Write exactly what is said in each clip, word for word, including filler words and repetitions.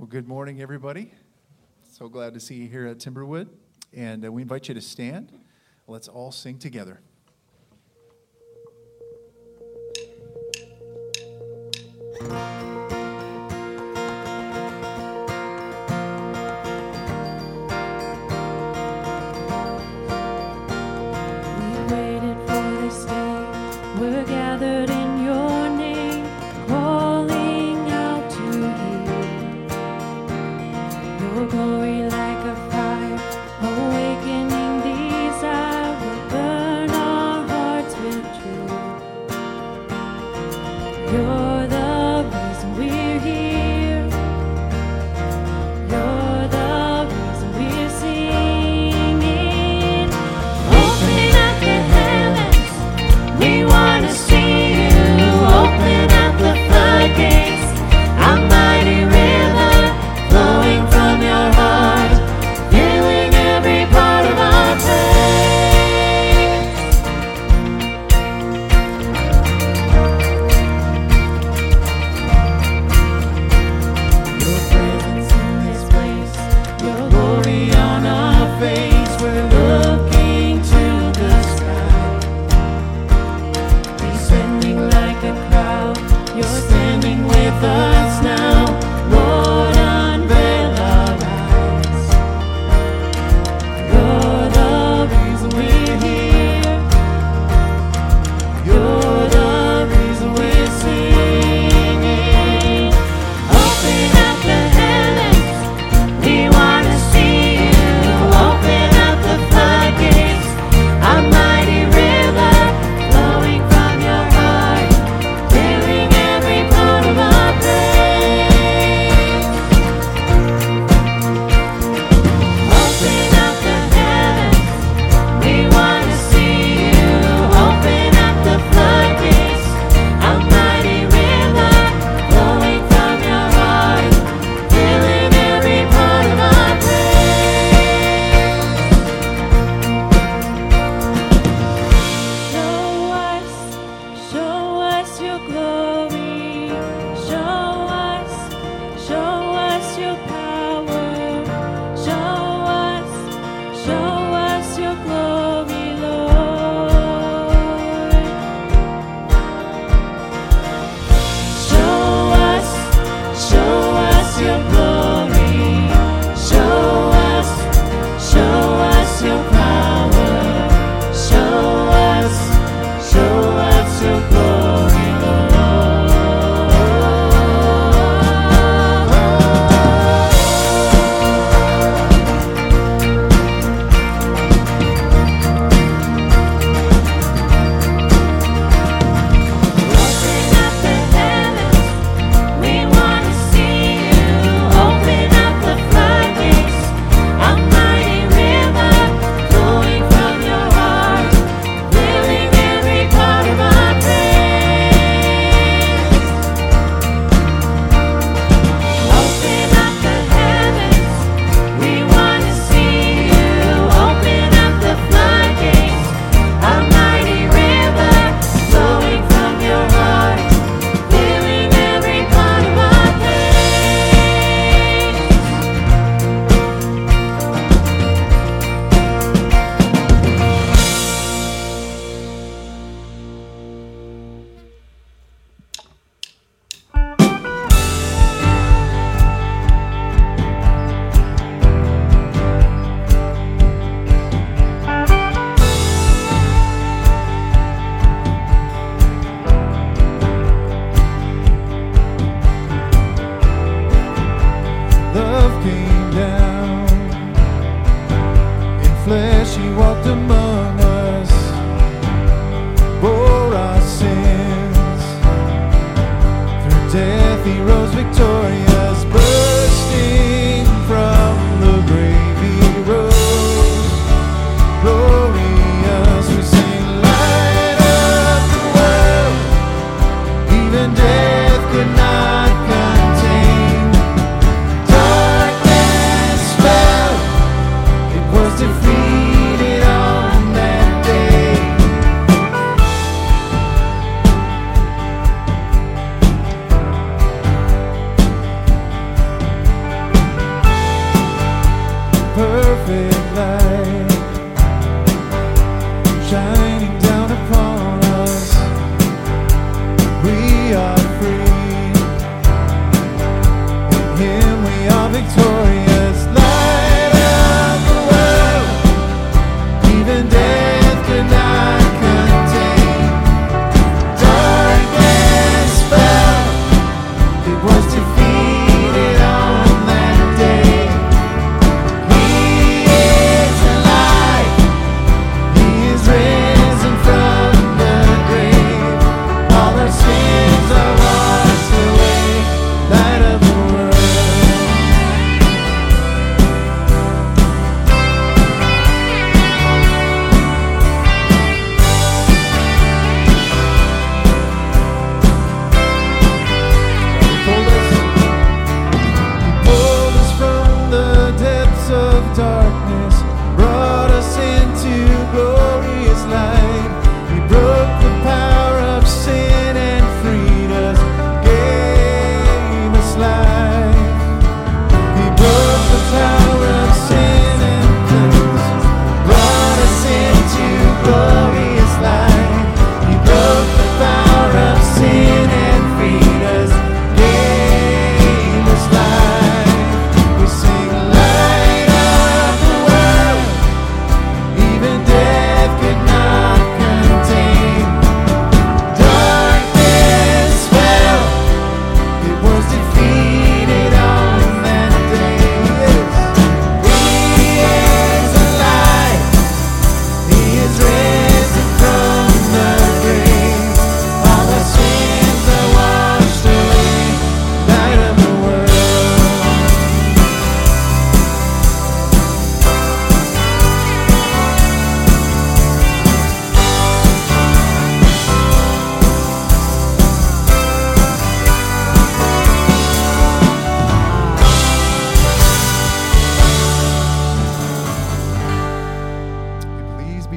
Well, good morning, everybody. So glad to see you here at Timberwood. And uh, we invite you to stand. Let's all sing together.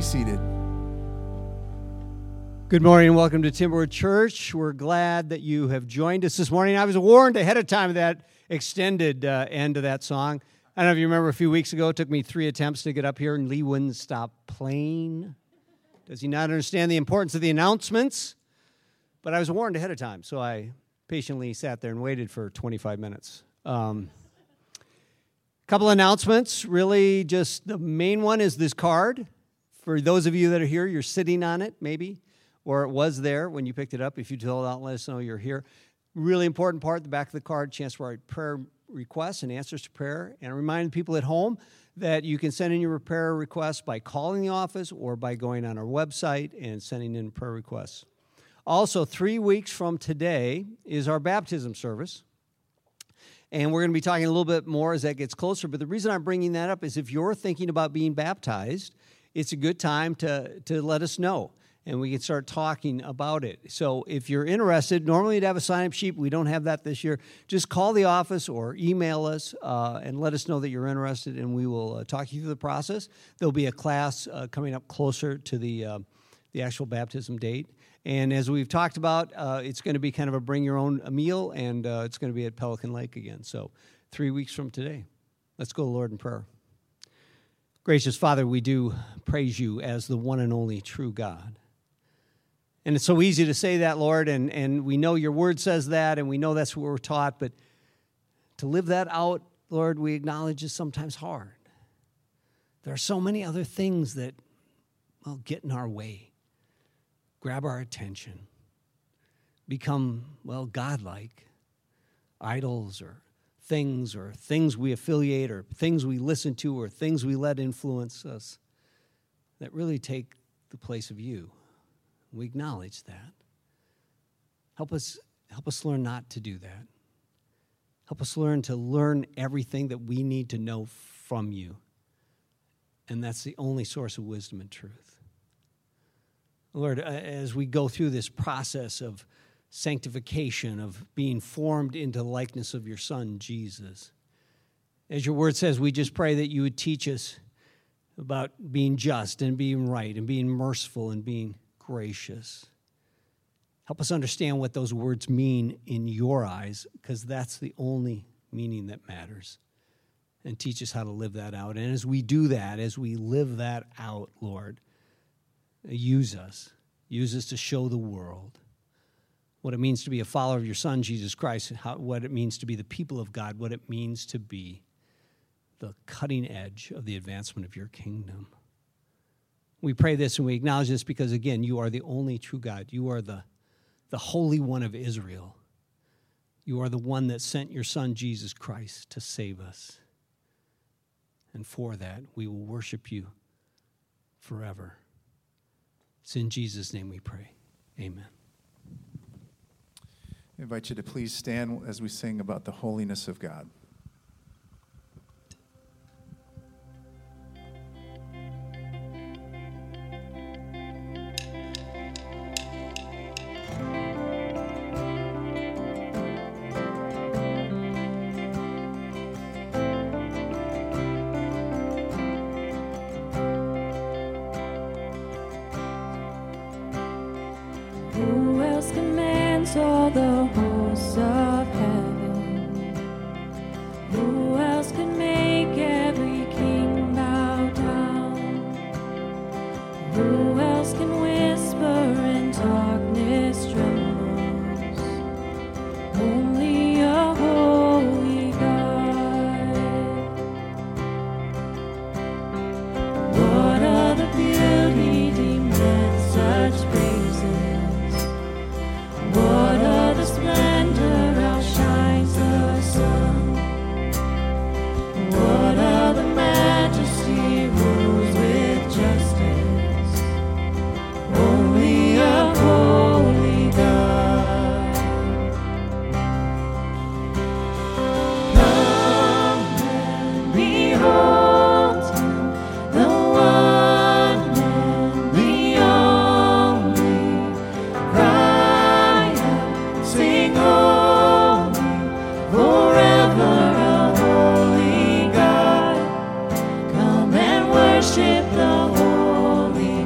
seated. Good morning and welcome to Timberwood Church. We're glad that you have joined us this morning. I was warned ahead of time of that extended uh, end of that song. I don't know if you remember a few weeks ago, it took me three attempts to get up here and Lee wouldn't stop playing. Does he not understand the importance of the announcements? But I was warned ahead of time, so I patiently sat there and waited for twenty-five minutes. Um, a couple announcements, really just the main one is this card. For those of you that are here, you're sitting on it maybe, or it was there when you picked it up. If you told out, let us know you're here. Really important part, the back of the card, chance for our prayer requests and answers to prayer. And I remind people at home that you can send in your prayer requests by calling the office or by going on our website and sending in prayer requests. Also, three weeks from today is our baptism service. And we're going to be talking a little bit more as that gets closer. But the reason I'm bringing that up is if you're thinking about being baptized, it's a good time to, to let us know. And we can start talking about it. So if you're interested, normally you'd have a sign-up sheet. We don't have that this year. Just call the office or email us uh, and let us know that you're interested, and we will uh, talk you through the process. There'll be a class uh, coming up closer to the uh, the actual baptism date. And as we've talked about, uh, it's going to be kind of a bring-your-own meal, and uh, it's going to be at Pelican Lake again. So three weeks from today. Let's go to the Lord in prayer. Gracious Father, we do praise you as the one and only true God. And it's so easy to say that, Lord, and, and we know your word says that, and we know that's what we're taught, but to live that out, Lord, we acknowledge is sometimes hard. There are so many other things that, well, get in our way, grab our attention, become, well, godlike, idols or things or things we affiliate or things we listen to or things we let influence us that really take the place of you. We acknowledge that. Help us, help us learn not to do that. Help us learn to learn everything that we need to know from you. And that's the only source of wisdom and truth. Lord, as we go through this process of sanctification, of being formed into the likeness of your Son, Jesus, as your word says, we just pray that you would teach us about being just and being right and being merciful and being gracious. Help us understand what those words mean in your eyes, because that's the only meaning that matters. And teach us how to live that out. And as we do that, as we live that out, Lord, use us. Use us to show the world what it means to be a follower of your Son, Jesus Christ, and how, what it means to be the people of God, what it means to be the cutting edge of the advancement of your kingdom. We pray this and we acknowledge this because, again, you are the only true God. You are the, the Holy One of Israel. You are the one that sent your Son, Jesus Christ, to save us. And for that, we will worship you forever. It's in Jesus' name we pray. Amen. I invite you to please stand as we sing about the holiness of God. Worship the Holy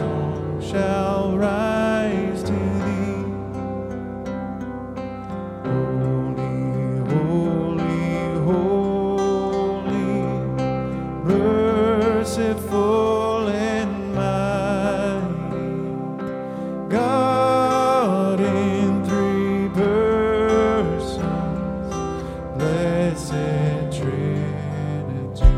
soul shall rise to thee. Holy, holy, holy, merciful and mighty, God in three persons, blessed Trinity.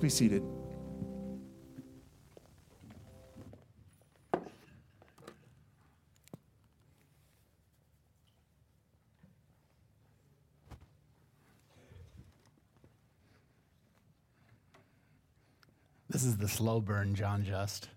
Be seated. This is the slow burn, John. Just,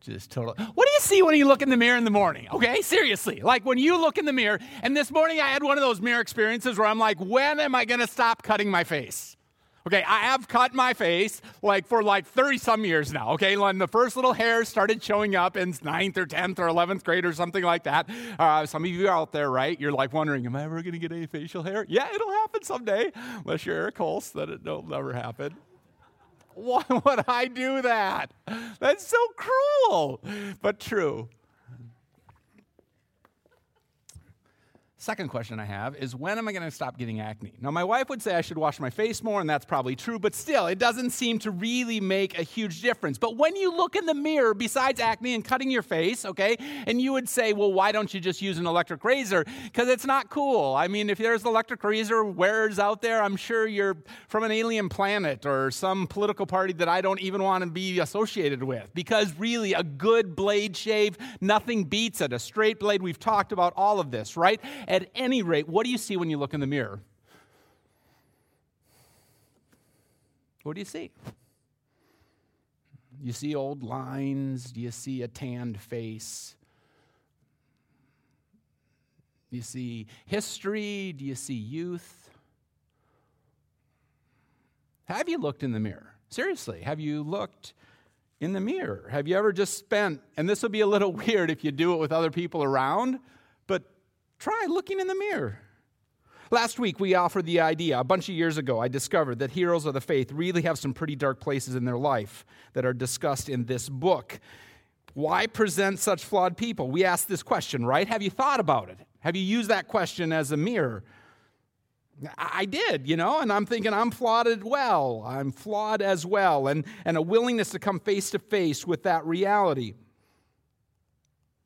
just total. What do you see when you look in the mirror in the morning? Okay, seriously, like when you look in the mirror. And this morning I had one of those mirror experiences where I'm like, when am I going to stop cutting my face? Okay, I have cut my face like for like thirty some years now, okay? When the first little hair started showing up in ninth or tenth or eleventh grade or something like that. Uh, some of you out there, right? You're like wondering, am I ever going to get any facial hair? Yeah, it'll happen someday. Unless you're Eric Hulse, then it'll never happen. Why would I do that? That's so cruel, but true. Second question I have is, when am I going to stop getting acne? Now, my wife would say I should wash my face more, and that's probably true, but still, it doesn't seem to really make a huge difference. But when you look in the mirror, besides acne and cutting your face, okay, and you would say, well, why don't you just use an electric razor? Because it's not cool. I mean, if there's electric razor wearers out there, I'm sure you're from an alien planet or some political party that I don't even want to be associated with, because really, a good blade shave, nothing beats it. A straight blade, we've talked about all of this, right? At any rate, what do you see when you look in the mirror? What do you see? You see old lines. Do you see a tanned face? Do you see history? Do you see youth? Have you looked in the mirror? Seriously, have you looked in the mirror? Have you ever just spent, and this will be a little weird if you do it with other people around, but try looking in the mirror. Last week, we offered the idea, a bunch of years ago, I discovered that heroes of the faith really have some pretty dark places in their life that are discussed in this book. Why present such flawed people? We asked this question, right? Have you thought about it? Have you used that question as a mirror? I did, you know, and I'm thinking I'm flawed as well. I'm flawed as well, and, and a willingness to come face to face with that reality.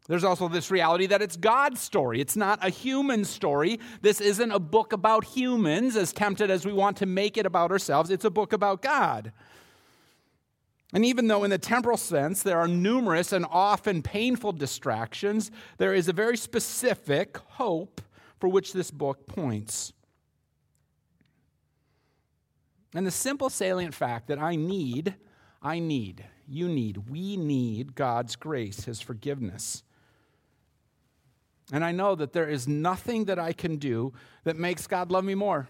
There's also this reality that it's God's story. It's not a human story. This isn't a book about humans, as tempted as we want to make it about ourselves. It's a book about God. And even though in the temporal sense there are numerous and often painful distractions, there is a very specific hope for which this book points. And the simple salient fact that I need, I need, you need, we need God's grace, His forgiveness. And I know that there is nothing that I can do that makes God love me more.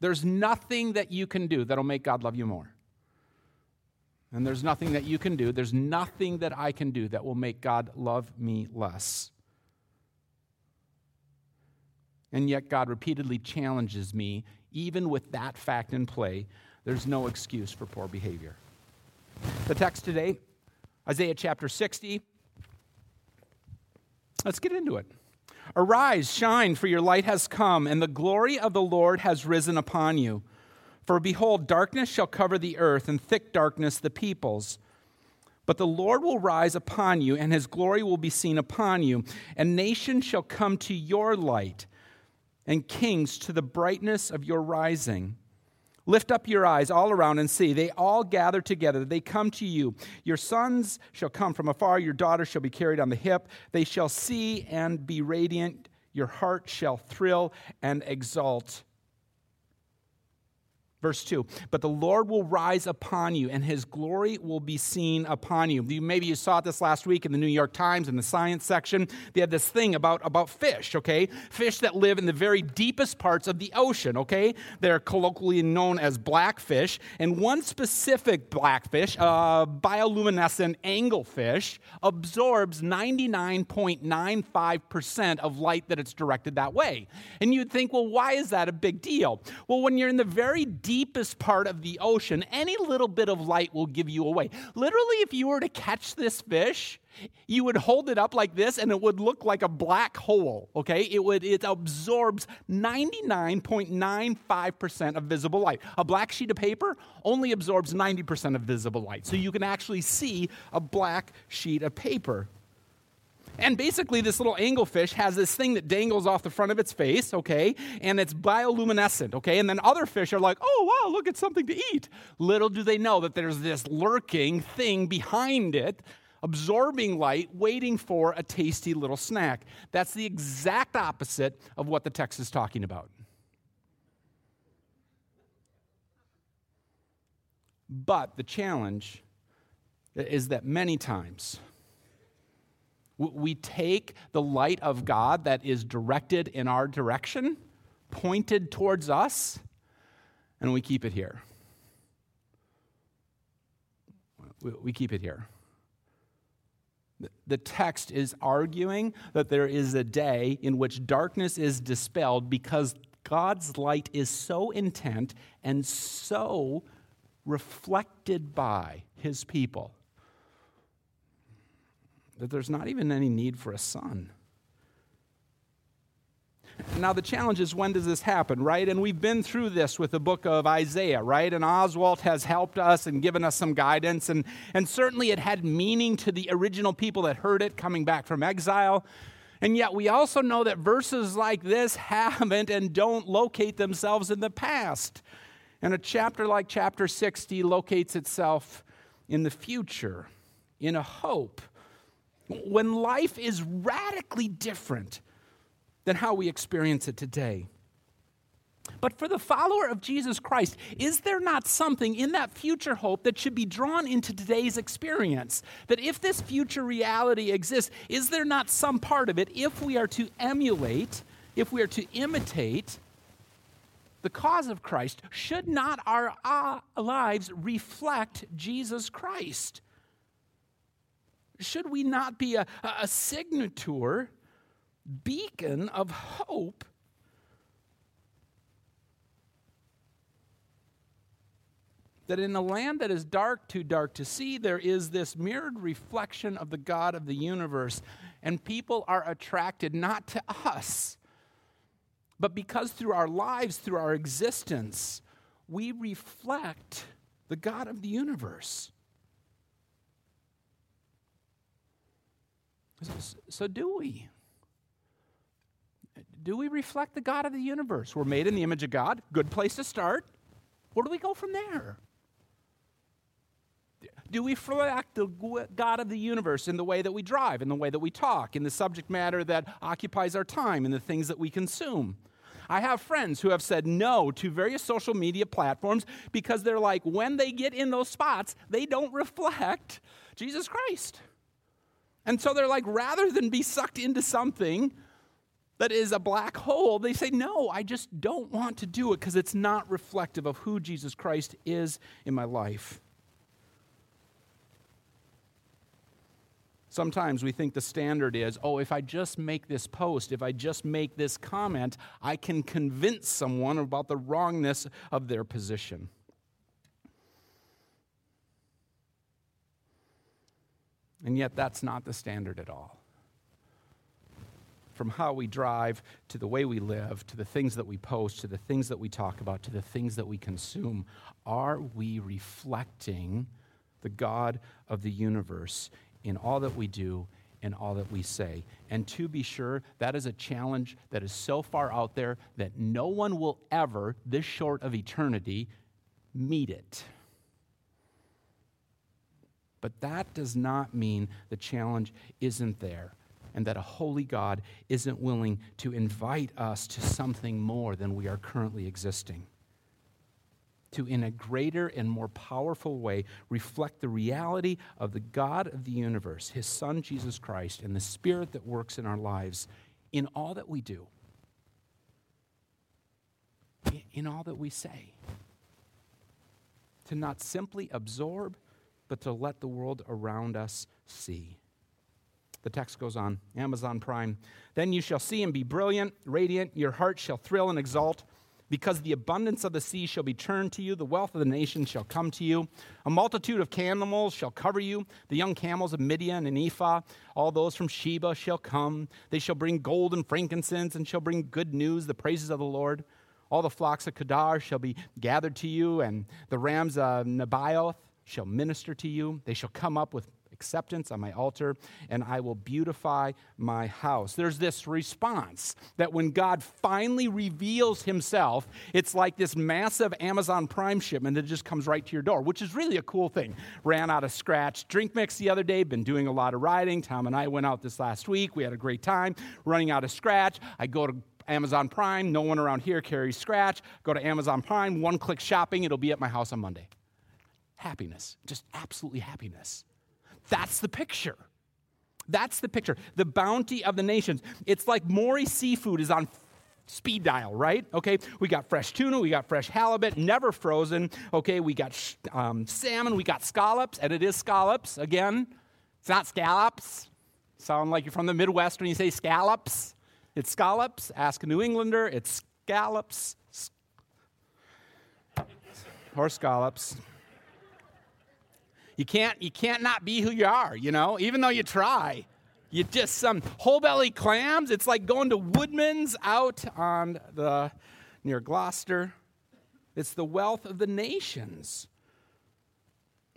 There's nothing that you can do that'll make God love you more. And there's nothing that you can do, there's nothing that I can do that will make God love me less. And yet God repeatedly challenges me, even with that fact in play, there's no excuse for poor behavior. The text today, Isaiah chapter sixty. Let's get into it. Arise, shine, for your light has come, and the glory of the Lord has risen upon you. For behold, darkness shall cover the earth, and thick darkness the peoples. But the Lord will rise upon you, and his glory will be seen upon you. And nations shall come to your light, and kings to the brightness of your rising. Lift up your eyes all around and see. They all gather together. They come to you. Your sons shall come from afar. Your daughters shall be carried on the hip. They shall see and be radiant. Your heart shall thrill and exult. Verse two, but the Lord will rise upon you, and his glory will be seen upon you. Maybe you saw this last week in the New York Times in the science section. They had this thing about, about fish, okay? Fish that live in the very deepest parts of the ocean, okay? They're colloquially known as blackfish. And one specific blackfish, a bioluminescent anglerfish, absorbs ninety-nine point nine five percent of light that it's directed that way. And you'd think, well, why is that a big deal? Well, when you're in the very deep, deepest part of the ocean, any little bit of light will give you away. Literally, if you were to catch this fish, you would hold it up like this and it would look like a black hole, okay? It would it absorbs ninety-nine point nine five percent of visible light. A black sheet of paper only absorbs ninety percent of visible light. So you can actually see a black sheet of paper. And basically, this little anglerfish has this thing that dangles off the front of its face, okay? And it's bioluminescent, okay? And then other fish are like, oh, wow, look, it's something to eat. Little do they know that there's this lurking thing behind it, absorbing light, waiting for a tasty little snack. That's the exact opposite of what the text is talking about. But the challenge is that many times we take the light of God that is directed in our direction, pointed towards us, and we keep it here. We keep it here. The text is arguing that there is a day in which darkness is dispelled because God's light is so intent and so reflected by his people that there's not even any need for a sun. Now, the challenge is, when does this happen, right? And we've been through this with the book of Isaiah, right? And Oswald has helped us and given us some guidance. And, and certainly it had meaning to the original people that heard it coming back from exile. And yet we also know that verses like this haven't and don't locate themselves in the past. And a chapter like chapter sixty locates itself in the future, in a hope, when life is radically different than how we experience it today. But for the follower of Jesus Christ, is there not something in that future hope that should be drawn into today's experience? That if this future reality exists, is there not some part of it, if we are to emulate, if we are to imitate the cause of Christ, should not our uh, lives reflect Jesus Christ? Should we not be a, a signature, beacon of hope? That in a land that is dark, too dark to see, there is this mirrored reflection of the God of the universe, and people are attracted not to us, but because through our lives, through our existence, we reflect the God of the universe. So, so do we? Do we reflect the God of the universe? We're made in the image of God. Good place to start. Where do we go from there? Do we reflect the God of the universe in the way that we drive, in the way that we talk, in the subject matter that occupies our time, in the things that we consume? I have friends who have said no to various social media platforms because they're like, when they get in those spots, they don't reflect Jesus Christ. And so they're like, rather than be sucked into something that is a black hole, they say, no, I just don't want to do it because it's not reflective of who Jesus Christ is in my life. Sometimes we think the standard is, oh, if I just make this post, if I just make this comment, I can convince someone about the wrongness of their position. And yet that's not the standard at all. From how we drive, to the way we live, to the things that we post, to the things that we talk about, to the things that we consume, are we reflecting the God of the universe in all that we do and all that we say? And to be sure, that is a challenge that is so far out there that no one will ever, this short of eternity, meet it. But that does not mean the challenge isn't there, and that a holy God isn't willing to invite us to something more than we are currently existing, to, in a greater and more powerful way, reflect the reality of the God of the universe, his Son, Jesus Christ, and the Spirit that works in our lives in all that we do, in all that we say. To not simply absorb, but to let the world around us see. The text goes on, Amazon Prime. Then you shall see and be brilliant, radiant. Your heart shall thrill and exult, because the abundance of the sea shall be turned to you. The wealth of the nations shall come to you. A multitude of camels shall cover you. The young camels of Midian and Ephah, all those from Sheba shall come. They shall bring gold and frankincense and shall bring good news, the praises of the Lord. All the flocks of Kedar shall be gathered to you, and the rams of Nebaioth shall minister to you. They shall come up with acceptance on my altar, and I will beautify my house. There's this response that when God finally reveals himself, it's like this massive Amazon Prime shipment that just comes right to your door, which is really a cool thing. Ran out of scratch drink mix the other day, been doing a lot of riding. Tom and I went out this last week. We had a great time. Running out of scratch, I go to Amazon Prime. No one around here carries scratch. Go to Amazon Prime, one-click shopping. It'll be at my house on Monday. Happiness, just absolutely happiness. That's the picture. That's the picture. The bounty of the nations. It's like Maury Seafood is on speed dial, right? Okay, we got fresh tuna, we got fresh halibut, never frozen. Okay, we got sh- um, salmon, we got scallops, and it is scallops. Again, it's not scallops. Sound like you're from the Midwest when you say scallops. It's scallops. Ask a New Englander. It's scallops. Or scallops. You can't, you can't not be who you are, you know, even though you try. you just some whole-belly clams. It's like going to Woodman's out on the near Gloucester. It's the wealth of the nations.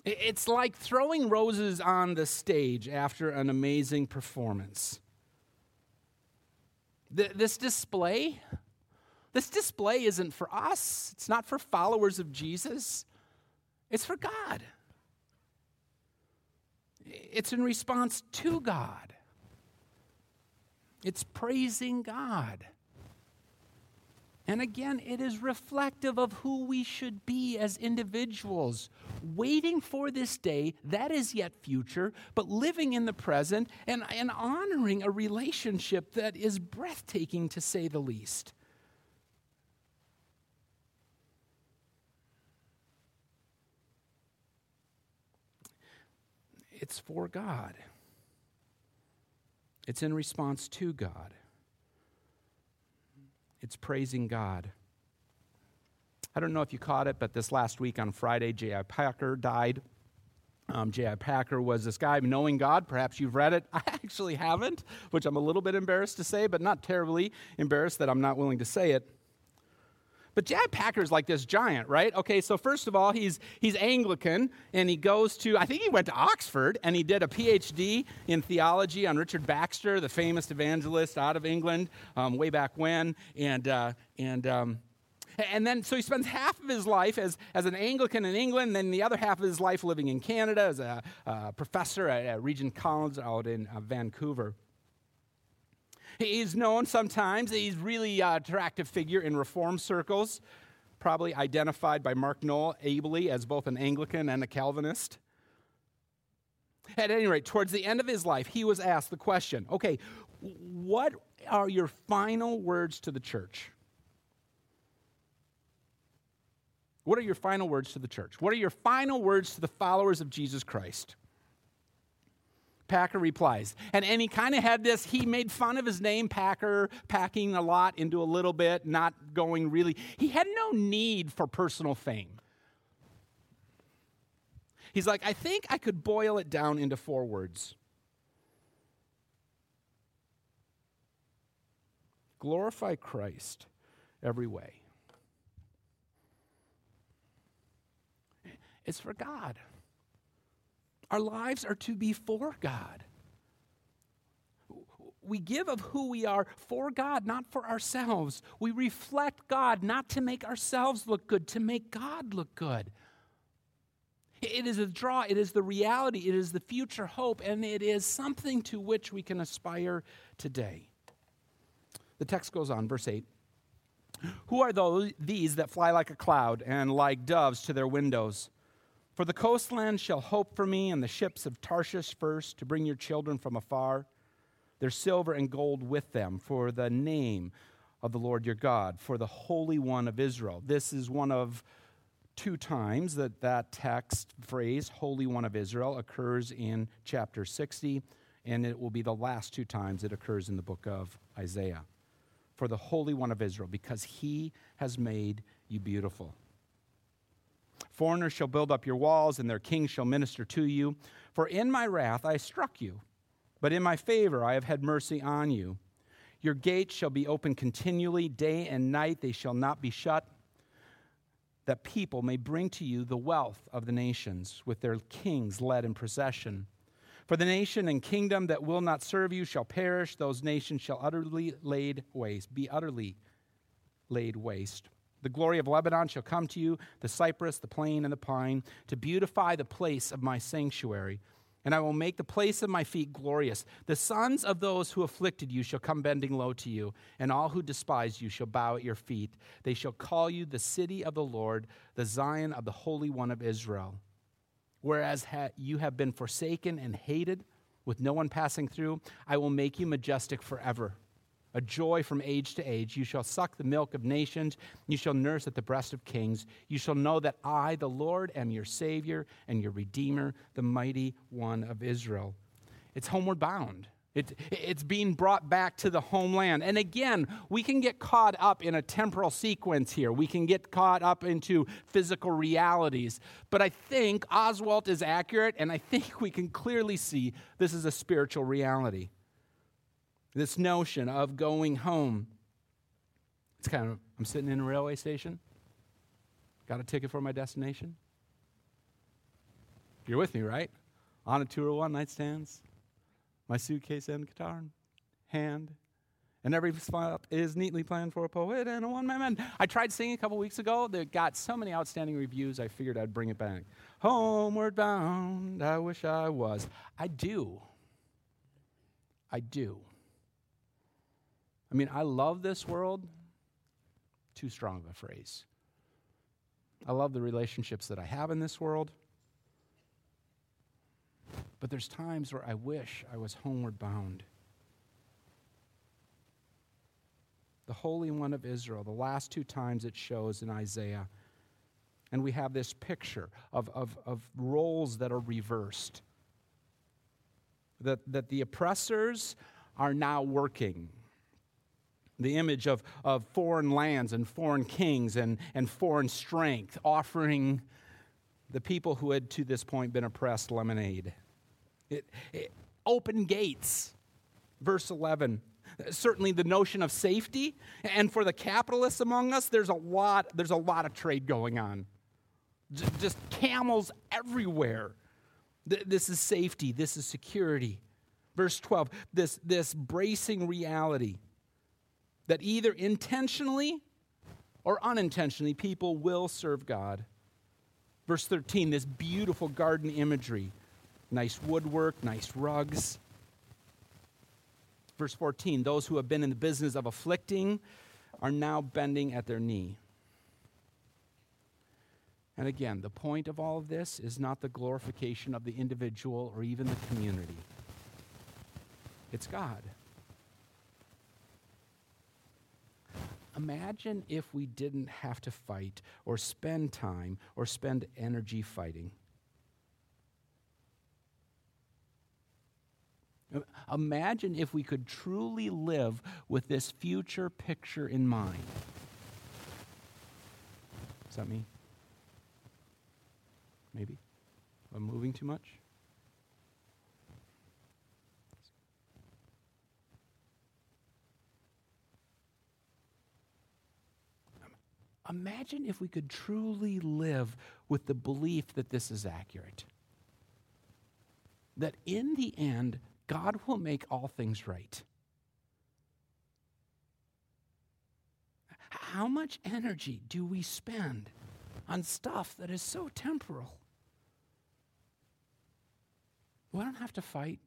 It's like throwing roses on the stage after an amazing performance. This display, this display isn't for us. It's not for followers of Jesus. It's for God. It's in response to God. It's praising God. And again, it is reflective of who we should be as individuals, waiting for this day that is yet future, but living in the present and, and honoring a relationship that is breathtaking, to say the least. It's for God. It's in response to God. It's praising God. I don't know if you caught it, but this last week on Friday, J I. Packer died. Um, J I. Packer was this guy, Knowing God. Perhaps you've read it. I actually haven't, which I'm a little bit embarrassed to say, but not terribly embarrassed that I'm not willing to say it. But J I. Packer's like this giant, right? Okay, so first of all, he's he's Anglican, and he goes to, I think he went to Oxford, and he did a P H D in theology on Richard Baxter, the famous evangelist out of England um, way back when. And uh, and um, and then, so he spends half of his life as, as an Anglican in England, and then the other half of his life living in Canada as a, a professor at, at Regent College out in uh, Vancouver. He's known sometimes, he's really an uh, attractive figure in reform circles, probably identified by Mark Noll ably as both an Anglican and a Calvinist. At any rate, towards the end of his life, he was asked the question, okay, what are your final words to the church? What are your final words to the church? What are your final words to the followers of Jesus Christ? Packer replies. And and he kind of had this, he made fun of his name, Packer, packing a lot into a little bit, not going really. He had no need for personal fame. He's like, I think I could boil it down into four words. Glorify Christ every way. It's for God. Our lives are to be for God. We give of who we are for God, not for ourselves. We reflect God, not to make ourselves look good, to make God look good. It is a draw, it is the reality, it is the future hope, and it is something to which we can aspire today. The text goes on, verse eight. Who are those these that fly like a cloud and like doves to their windows? For the coastland shall hope for me, and the ships of Tarshish first, to bring your children from afar, their silver and gold with them, for the name of the Lord your God, for the Holy One of Israel. This is one of two times that that text phrase, Holy One of Israel, occurs in chapter sixty, and it will be the last two times it occurs in the book of Isaiah. For the Holy One of Israel, because he has made you beautiful. Foreigners shall build up your walls, and their kings shall minister to you. For in my wrath I struck you, but in my favor I have had mercy on you. Your gates shall be open continually, day and night they shall not be shut, that people may bring to you the wealth of the nations, with their kings led in procession. For the nation and kingdom that will not serve you shall perish, those nations shall utterly laid waste, be utterly laid waste. The glory of Lebanon shall come to you, the cypress, the plane, and the pine, to beautify the place of my sanctuary. And I will make the place of my feet glorious. The sons of those who afflicted you shall come bending low to you, and all who despise you shall bow at your feet. They shall call you the city of the Lord, the Zion of the Holy One of Israel. Whereas ha- you have been forsaken and hated, with no one passing through, I will make you majestic forever. A joy from age to age. You shall suck the milk of nations. You shall nurse at the breast of kings. You shall know that I, the Lord, am your Savior and your Redeemer, the Mighty One of Israel. It's homeward bound. It, it's being brought back to the homeland. And again, we can get caught up in a temporal sequence here. We can get caught up into physical realities. But I think Oswald is accurate, and I think we can clearly see this is a spiritual reality. this notion of going home. It's kind of, I'm sitting in a railway station, got a ticket for my destination. You're with me, right? On a tour of one-night stands, my suitcase and guitar in hand, and every spot is neatly planned for a poet and a one-man band. I tried singing a couple weeks ago. They got so many outstanding reviews, I figured I'd bring it back. Homeward bound, I wish I was. I do. I do. I mean, I love this world. Too strong of a phrase. I love the relationships that I have in this world. But there's times where I wish I was homeward bound. The Holy One of Israel, the last two times it shows in Isaiah. And we have this picture of, of, of roles that are reversed. That, that the oppressors are now working. The image of, of foreign lands and foreign kings and, and foreign strength, offering the people who had to this point been oppressed lemonade. It, it, open gates. Verse eleven. Certainly the notion of safety, and for the capitalists among us, there's a lot, there's a lot of trade going on. Just camels everywhere. This is safety. This is security. Verse twelve, this, this bracing reality that either intentionally or unintentionally, people will serve God. Verse thirteen, this beautiful garden imagery. Nice woodwork, nice rugs. Verse fourteen, those who have been in the business of afflicting are now bending at their knee. And again, the point of all of this is not the glorification of the individual or even the community. It's God. Imagine if we didn't have to fight or spend time or spend energy fighting. Imagine if we could truly live with this future picture in mind. Is that me? Maybe? I'm moving too much? Imagine if we could truly live with the belief that this is accurate. That in the end, God will make all things right. How much energy do we spend on stuff that is so temporal? We don't have to fight.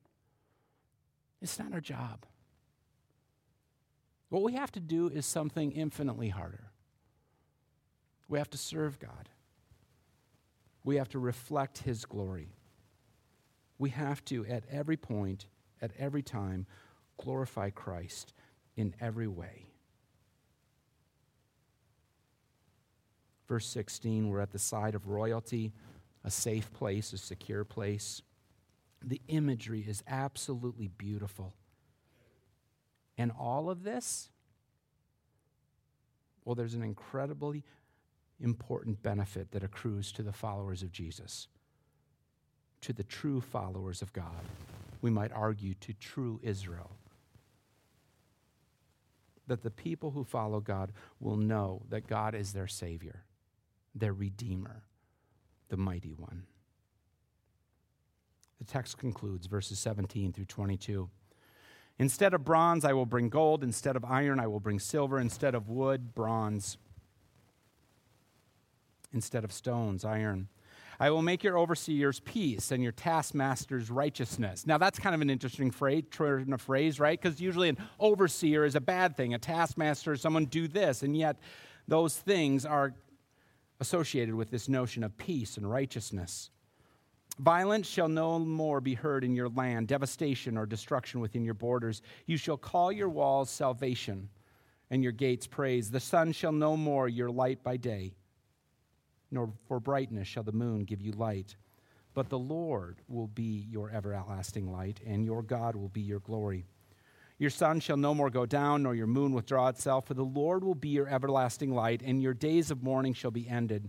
It's not our job. What we have to do is something infinitely harder. We have to serve God. We have to reflect His glory. We have to, at every point, at every time, glorify Christ in every way. Verse sixteen, we're at the side of royalty, a safe place, a secure place. The imagery is absolutely beautiful. And all of this, well, there's an incredibly important benefit that accrues to the followers of Jesus. To the true followers of God. We might argue to true Israel. That the people who follow God will know that God is their Savior, their Redeemer, the Mighty One. The text concludes, verses seventeen through twenty-two. Instead of bronze, I will bring gold. Instead of iron, I will bring silver. Instead of wood, bronze. Instead of stones, iron. I will make your overseers peace and your taskmasters righteousness. Now, that's kind of an interesting phrase, turn of phrase, right? Because usually an overseer is a bad thing. A taskmaster is someone do this. And yet those things are associated with this notion of peace and righteousness. Violence shall no more be heard in your land, devastation or destruction within your borders. You shall call your walls salvation and your gates praise. The sun shall no more your light by day. Nor for brightness shall the moon give you light. But the Lord will be your everlasting light, and your God will be your glory. Your sun shall no more go down, nor your moon withdraw itself, for the Lord will be your everlasting light, and your days of mourning shall be ended.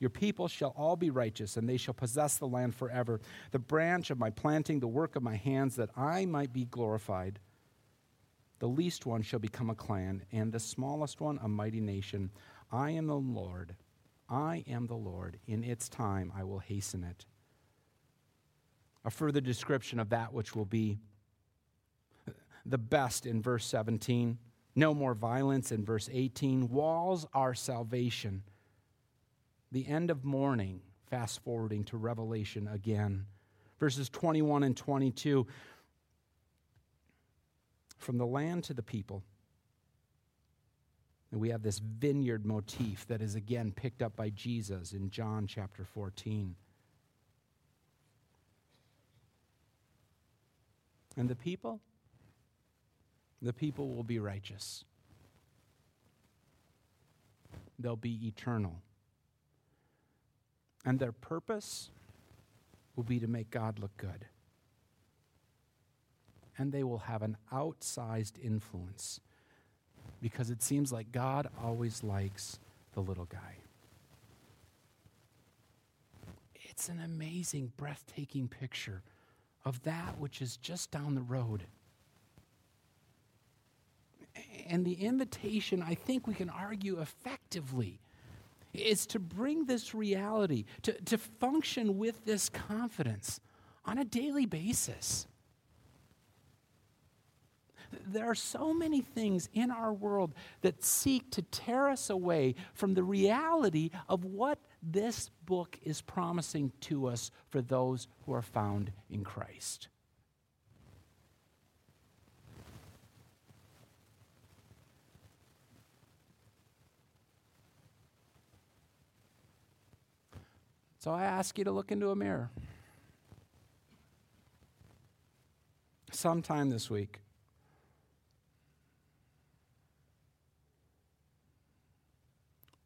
Your people shall all be righteous, and they shall possess the land forever. The branch of my planting, the work of my hands, that I might be glorified. The least one shall become a clan, and the smallest one a mighty nation. I am the Lord. I am the Lord. In its time I will hasten it. A further description of that which will be the best in verse seventeen. No more violence in verse eighteen. Walls are salvation. The end of mourning, fast forwarding to Revelation again. Verses twenty-one and twenty-two. From the land to the people. And we have this vineyard motif that is again picked up by Jesus in John chapter fourteen. And the people? The people will be righteous. They'll be eternal. And their purpose will be to make God look good. And they will have an outsized influence, because it seems like God always likes the little guy. It's an amazing, breathtaking picture of that which is just down the road. And the invitation, I think we can argue effectively, is to bring this reality, to, to function with this confidence on a daily basis. There are so many things in our world that seek to tear us away from the reality of what this book is promising to us for those who are found in Christ. So I ask you to look into a mirror sometime this week.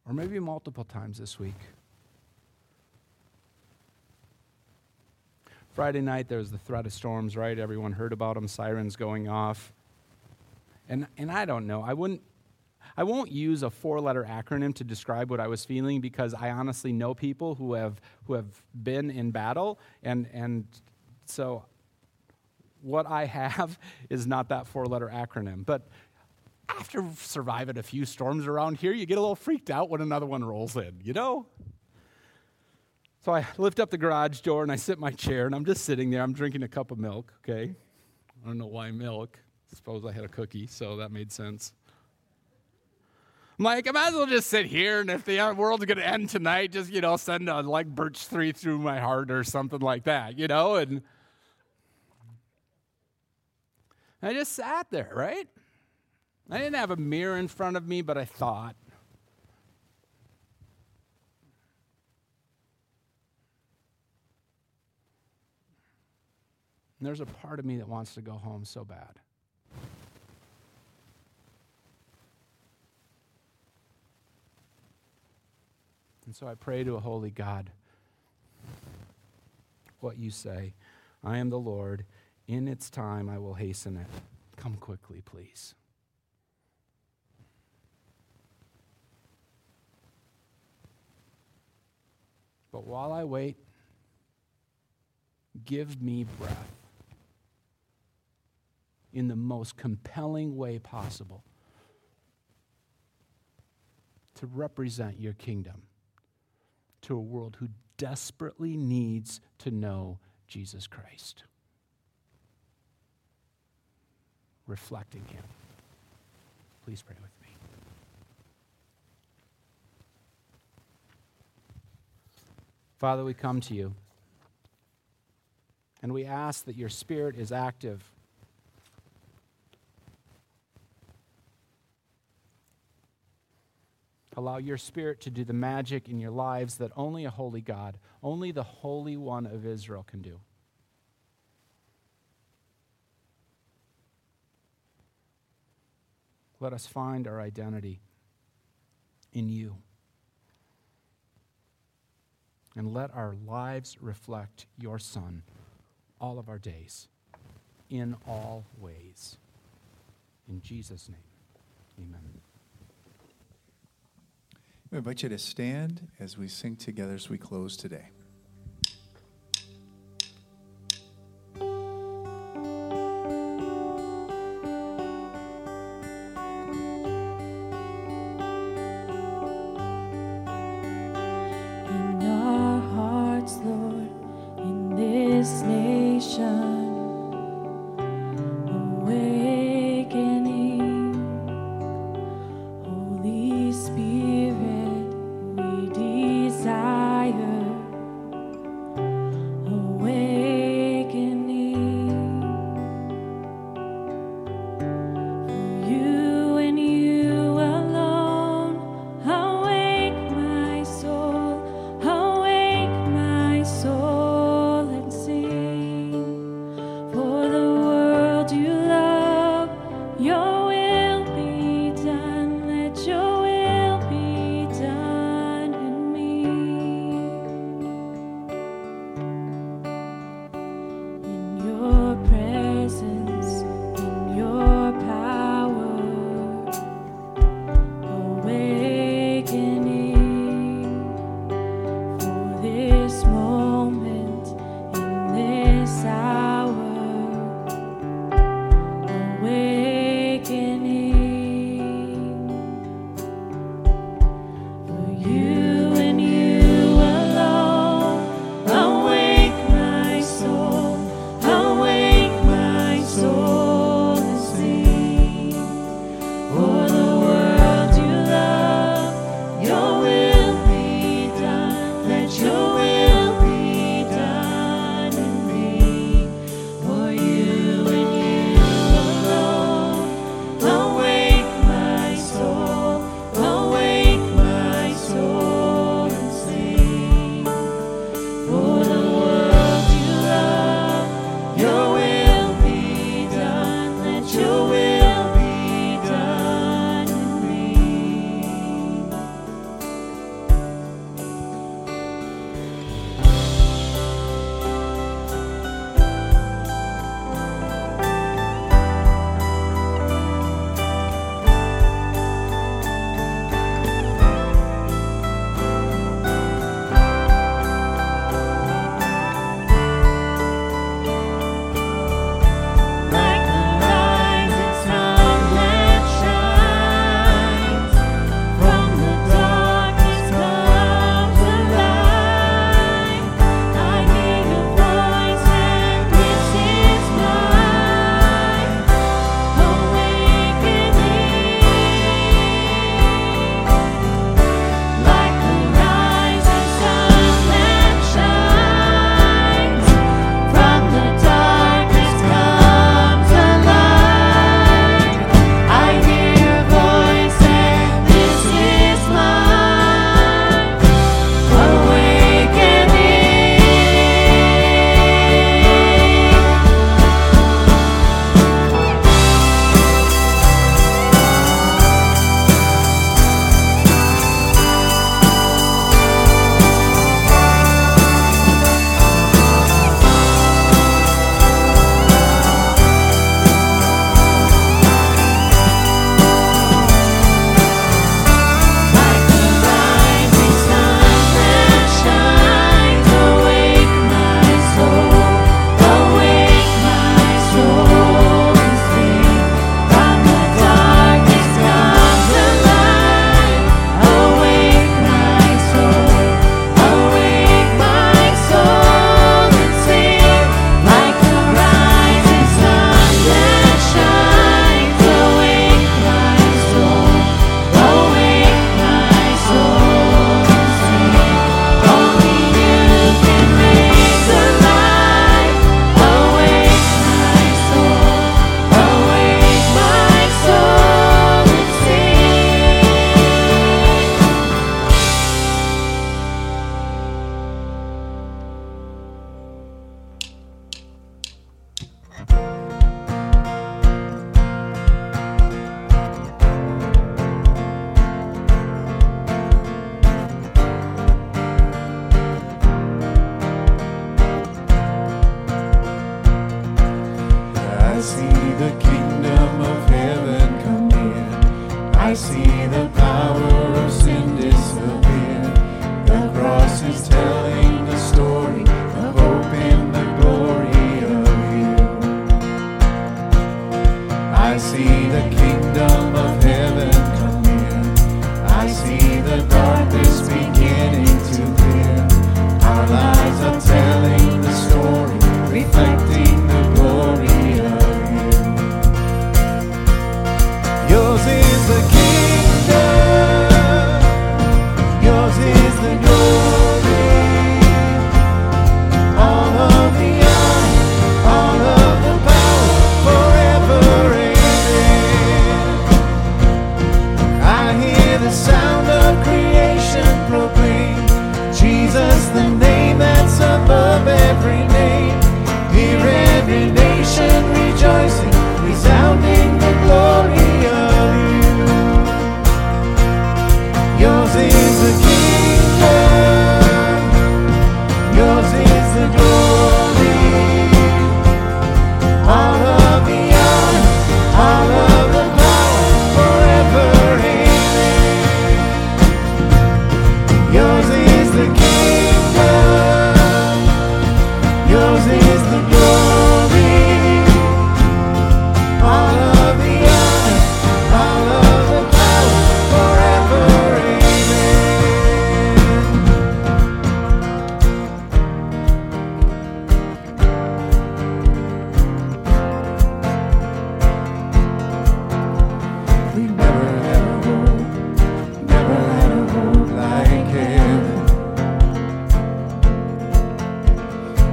Or maybe multiple times this week. Friday night, there was the threat of storms, right? Everyone heard about them, sirens going off. And and I don't know. I wouldn't, I won't use a four-letter acronym to describe what I was feeling, because I honestly know people who have who have been in battle, and and so what I have is not that four-letter acronym. But after surviving a few storms around here, you get a little freaked out when another one rolls in, you know? So I lift up the garage door and I sit in my chair, and I'm just sitting there. I'm drinking a cup of milk, okay? I don't know why milk. I suppose I had a cookie, so that made sense. I'm like, I might as well just sit here, and if the world's going to end tonight, just, you know, send a, like, Birch three through my heart or something like that, you know? And I just sat there, right? I didn't have a mirror in front of me, but I thought. And there's a part of me that wants to go home so bad. And so I pray to a holy God, what you say, I am the Lord, in its time I will hasten it. Come quickly, please. But while I wait, give me breath in the most compelling way possible to represent your kingdom to a world who desperately needs to know Jesus Christ, reflecting him. Please pray with me. Father, we come to you, and we ask that your Spirit is active. Allow your Spirit to do the magic in your lives that only a holy God, only the Holy One of Israel can do. Let us find our identity in you. And let our lives reflect your Son all of our days, in all ways. In Jesus' name, amen. We invite you to stand as we sing together as we close today.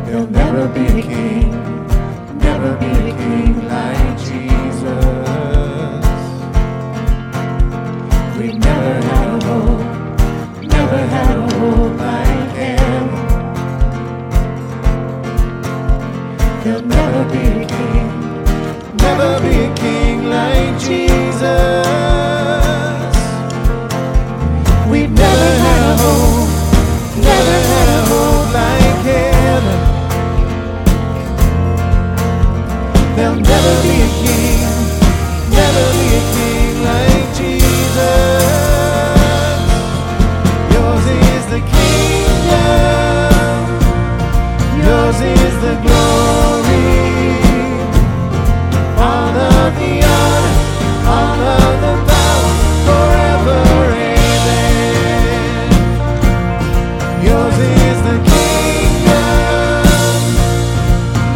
there'll never be a king, never be a king like Jesus. We never had a hope, never had a hope like him. There'll never be a king, never be a king like Jesus. We never had a hope, never had a hope like him. There'll never be a king, never be a king like Jesus. Yours is the kingdom, yours is the glory, all of the honor, all of the power, forever, amen. Yours is the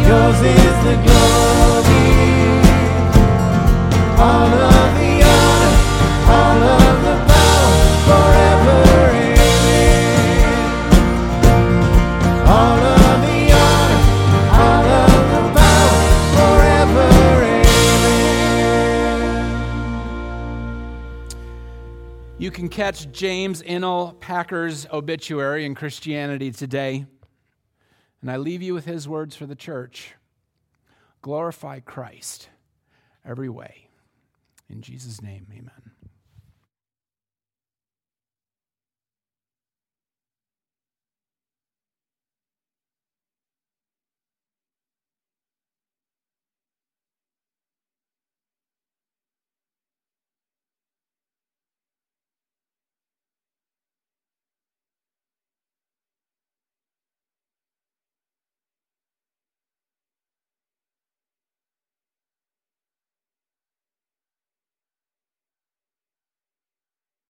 kingdom, yours is the glory. All of the honor, all of the power, forever, amen. All of the honor, all of the power, forever, amen. You can catch James Innell Packer's obituary in Christianity Today. And I leave you with his words for the church. Glorify Christ every way. In Jesus' name, amen.